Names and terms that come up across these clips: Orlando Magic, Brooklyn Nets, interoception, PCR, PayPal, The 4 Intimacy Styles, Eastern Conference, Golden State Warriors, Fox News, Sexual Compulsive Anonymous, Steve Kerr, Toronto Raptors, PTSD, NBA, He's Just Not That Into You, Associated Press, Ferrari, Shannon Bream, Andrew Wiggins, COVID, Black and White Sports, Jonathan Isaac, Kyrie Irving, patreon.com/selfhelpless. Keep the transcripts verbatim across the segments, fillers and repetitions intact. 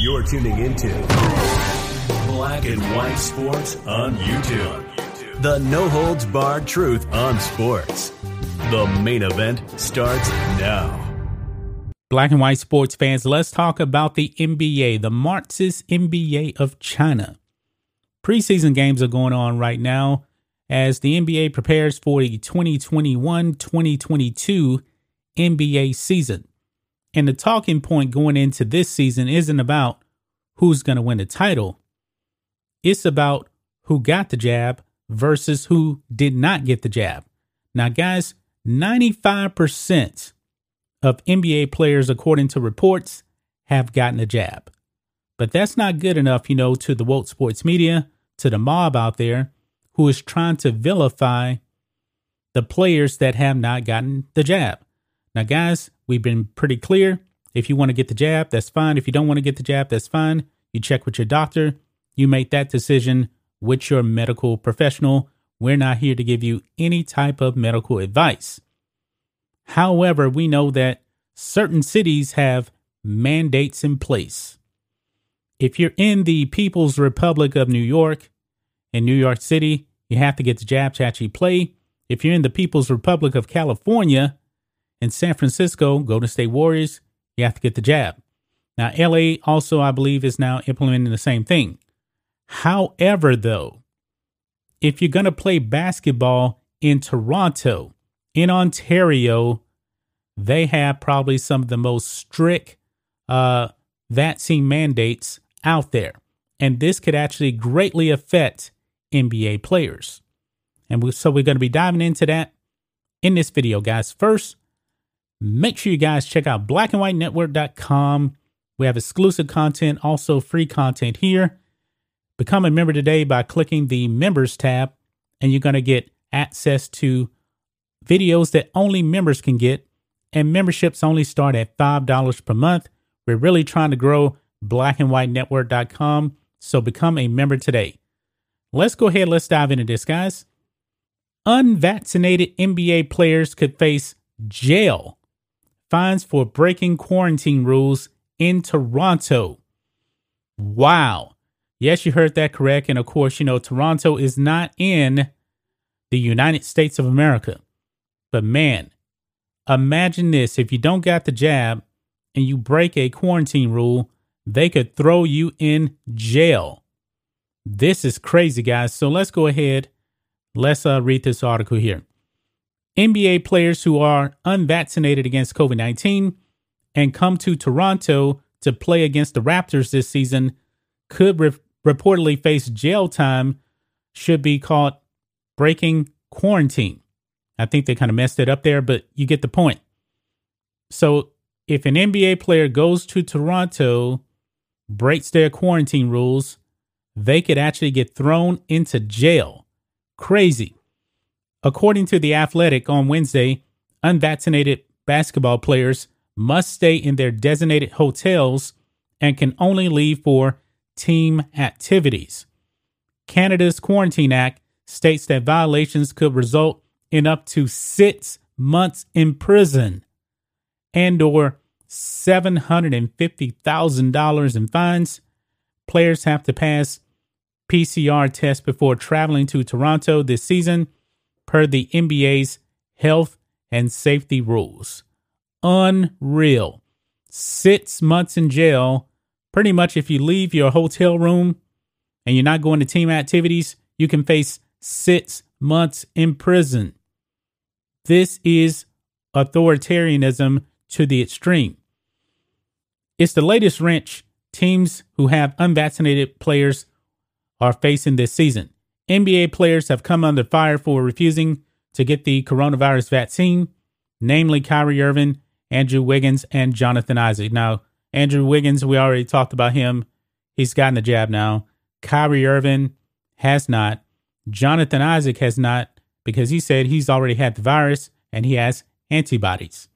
You're tuning into Black and White Sports on YouTube. The no-holds-barred truth on sports. The main event starts now. Black and White Sports fans, let's talk about the N B A, the Marxist N B A of China. Preseason games are going on right now as the N B A prepares for the twenty twenty-one twenty twenty-two N B A season. And the talking point going into this season isn't about who's going to win the title. It's about who got the jab versus who did not get the jab. Now, guys, ninety-five percent of N B A players, according to reports, have gotten a jab. But that's not good enough, you know, to the woke sports media, to the mob out there who is trying to vilify the players that have not gotten the jab. Now, guys, we've been pretty clear. If you want to get the jab, that's fine. If you don't want to get the jab, that's fine. You check with your doctor. You make that decision with your medical professional. We're not here to give you any type of medical advice. However, we know that certain cities have mandates in place. If you're in the People's Republic of New York, in New York City, you have to get the jab to actually play. If you're in the People's Republic of California, in San Francisco, Golden State Warriors, you have to get the jab. Now, L A also, I believe, is now implementing the same thing. However, though, if you're going to play basketball in Toronto, in Ontario, they have probably some of the most strict uh, vaccine mandates out there. And this could actually greatly affect N B A players. And we, so we're going to be diving into that in this video, guys. First, make sure you guys check out black and white network dot com. We have exclusive content, also free content here. Become a member today by clicking the members tab, and you're going to get access to videos that only members can get, and memberships only start at five dollars per month. We're really trying to grow black and white network dot com, so become a member today. Let's go ahead. Let's dive into this, guys. Unvaccinated N B A players could face jail fines for breaking quarantine rules in Toronto. Wow. Yes, you heard that correct. And of course, you know, Toronto is not in the United States of America. But man, imagine this. If you don't got the jab and you break a quarantine rule, they could throw you in jail. This is crazy, guys. So let's go ahead. Let's uh, read this article here. N B A players who are unvaccinated against COVID nineteen and come to Toronto to play against the Raptors this season could re- reportedly face jail time, should be caught breaking quarantine. I think they kind of messed it up there, but you get the point. So if an N B A player goes to Toronto, breaks their quarantine rules, they could actually get thrown into jail. Crazy. According to The Athletic on Wednesday, unvaccinated basketball players must stay in their designated hotels and can only leave for team activities. Canada's Quarantine Act states that violations could result in up to six months in prison and or seven hundred fifty thousand dollars in fines. Players have to pass P C R tests before traveling to Toronto this season per the N B A's health and safety rules. Unreal. Six months in jail. Pretty much if you leave your hotel room and you're not going to team activities, you can face six months in prison. This is authoritarianism to the extreme. It's the latest wrench teams who have unvaccinated players are facing this season. N B A players have come under fire for refusing to get the coronavirus vaccine, namely Kyrie Irving, Andrew Wiggins, and Jonathan Isaac. Now, Andrew Wiggins, we already talked about him. He's gotten the jab now. Kyrie Irving has not. Jonathan Isaac has not, because he said he's already had the virus and he has antibodies.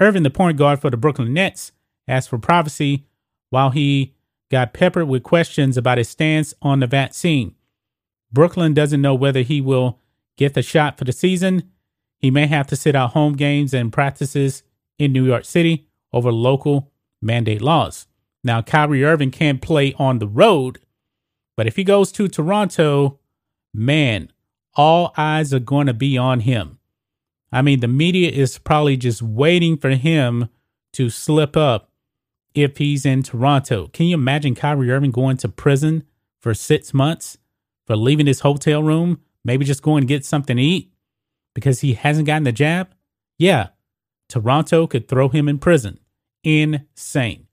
Irving, the point guard for the Brooklyn Nets, asked for privacy while he got peppered with questions about his stance on the vaccine. Brooklyn doesn't know whether he will get the shot for the season. He may have to sit out home games and practices in New York City over local mandate laws. Now, Kyrie Irving can't play on the road, but if he goes to Toronto, man, all eyes are going to be on him. I mean, the media is probably just waiting for him to slip up if he's in Toronto. Can you imagine Kyrie Irving going to prison for six months for leaving his hotel room, maybe just going to get something to eat because he hasn't gotten the jab? Yeah, Toronto could throw him in prison. Insane.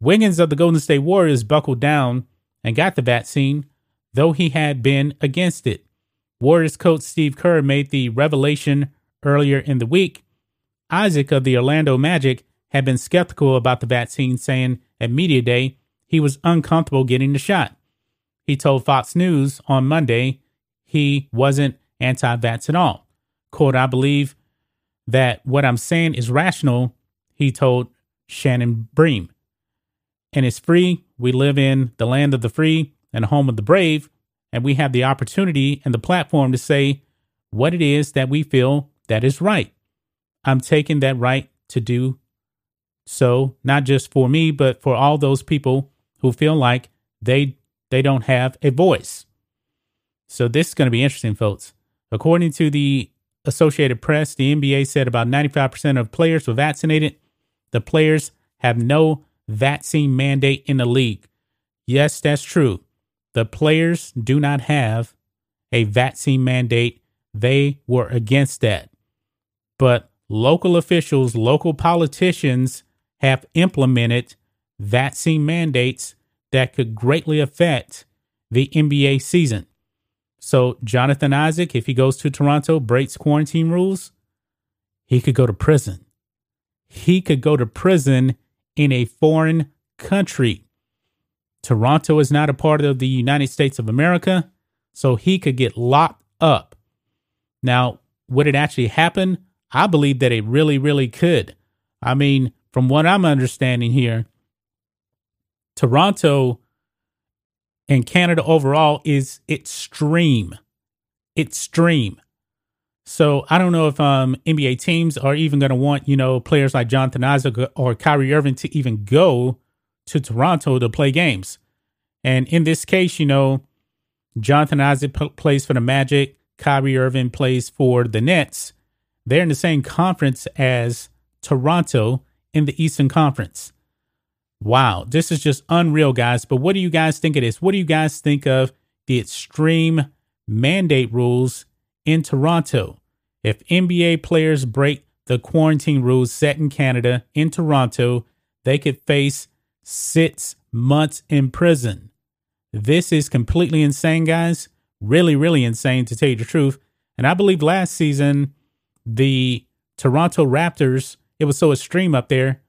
Wiggins of the Golden State Warriors buckled down and got the vaccine, though he had been against it. Warriors coach Steve Kerr made the revelation earlier in the week. Isaac of the Orlando Magic had been skeptical about the vaccine, saying at Media Day he was uncomfortable getting the shot. He told Fox News on Monday he wasn't anti-vax at all. Quote, "I believe that what I'm saying is rational," he told Shannon Bream. "And it's free. We live in the land of the free and home of the brave. And we have the opportunity and the platform to say what it is that we feel that is right. I'm taking that right to do so, not just for me, but for all those people who feel like they they don't have a voice." So this is going to be interesting, folks. According to the Associated Press, the N B A said about ninety-five percent of players were vaccinated. The players have no vaccine mandate in the league. Yes, that's true. The players do not have a vaccine mandate. They were against that. But local officials, local politicians have implemented vaccine mandates that could greatly affect the N B A season. So Jonathan Isaac, if he goes to Toronto, breaks quarantine rules, he could go to prison. He could go to prison in a foreign country. Toronto is not a part of the United States of America, so he could get locked up. Now, would it actually happen? I believe that it really, really could. I mean, from what I'm understanding here, Toronto and Canada overall is extreme. Extreme. So I don't know if um, N B A teams are even going to want, you know, players like Jonathan Isaac or Kyrie Irving to even go to Toronto to play games. And in this case, you know, Jonathan Isaac p- plays for the Magic. Kyrie Irving plays for the Nets. They're in the same conference as Toronto in the Eastern Conference. Wow, this is just unreal, guys. But what do you guys think of this? What do you guys think of the extreme mandate rules in Toronto? If N B A players break the quarantine rules set in Canada in Toronto, they could face Six months in prison. This is completely insane, guys. Really, really insane, to tell you the truth. And I believe last season, the Toronto Raptors, it was so extreme up there,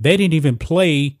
they didn't even play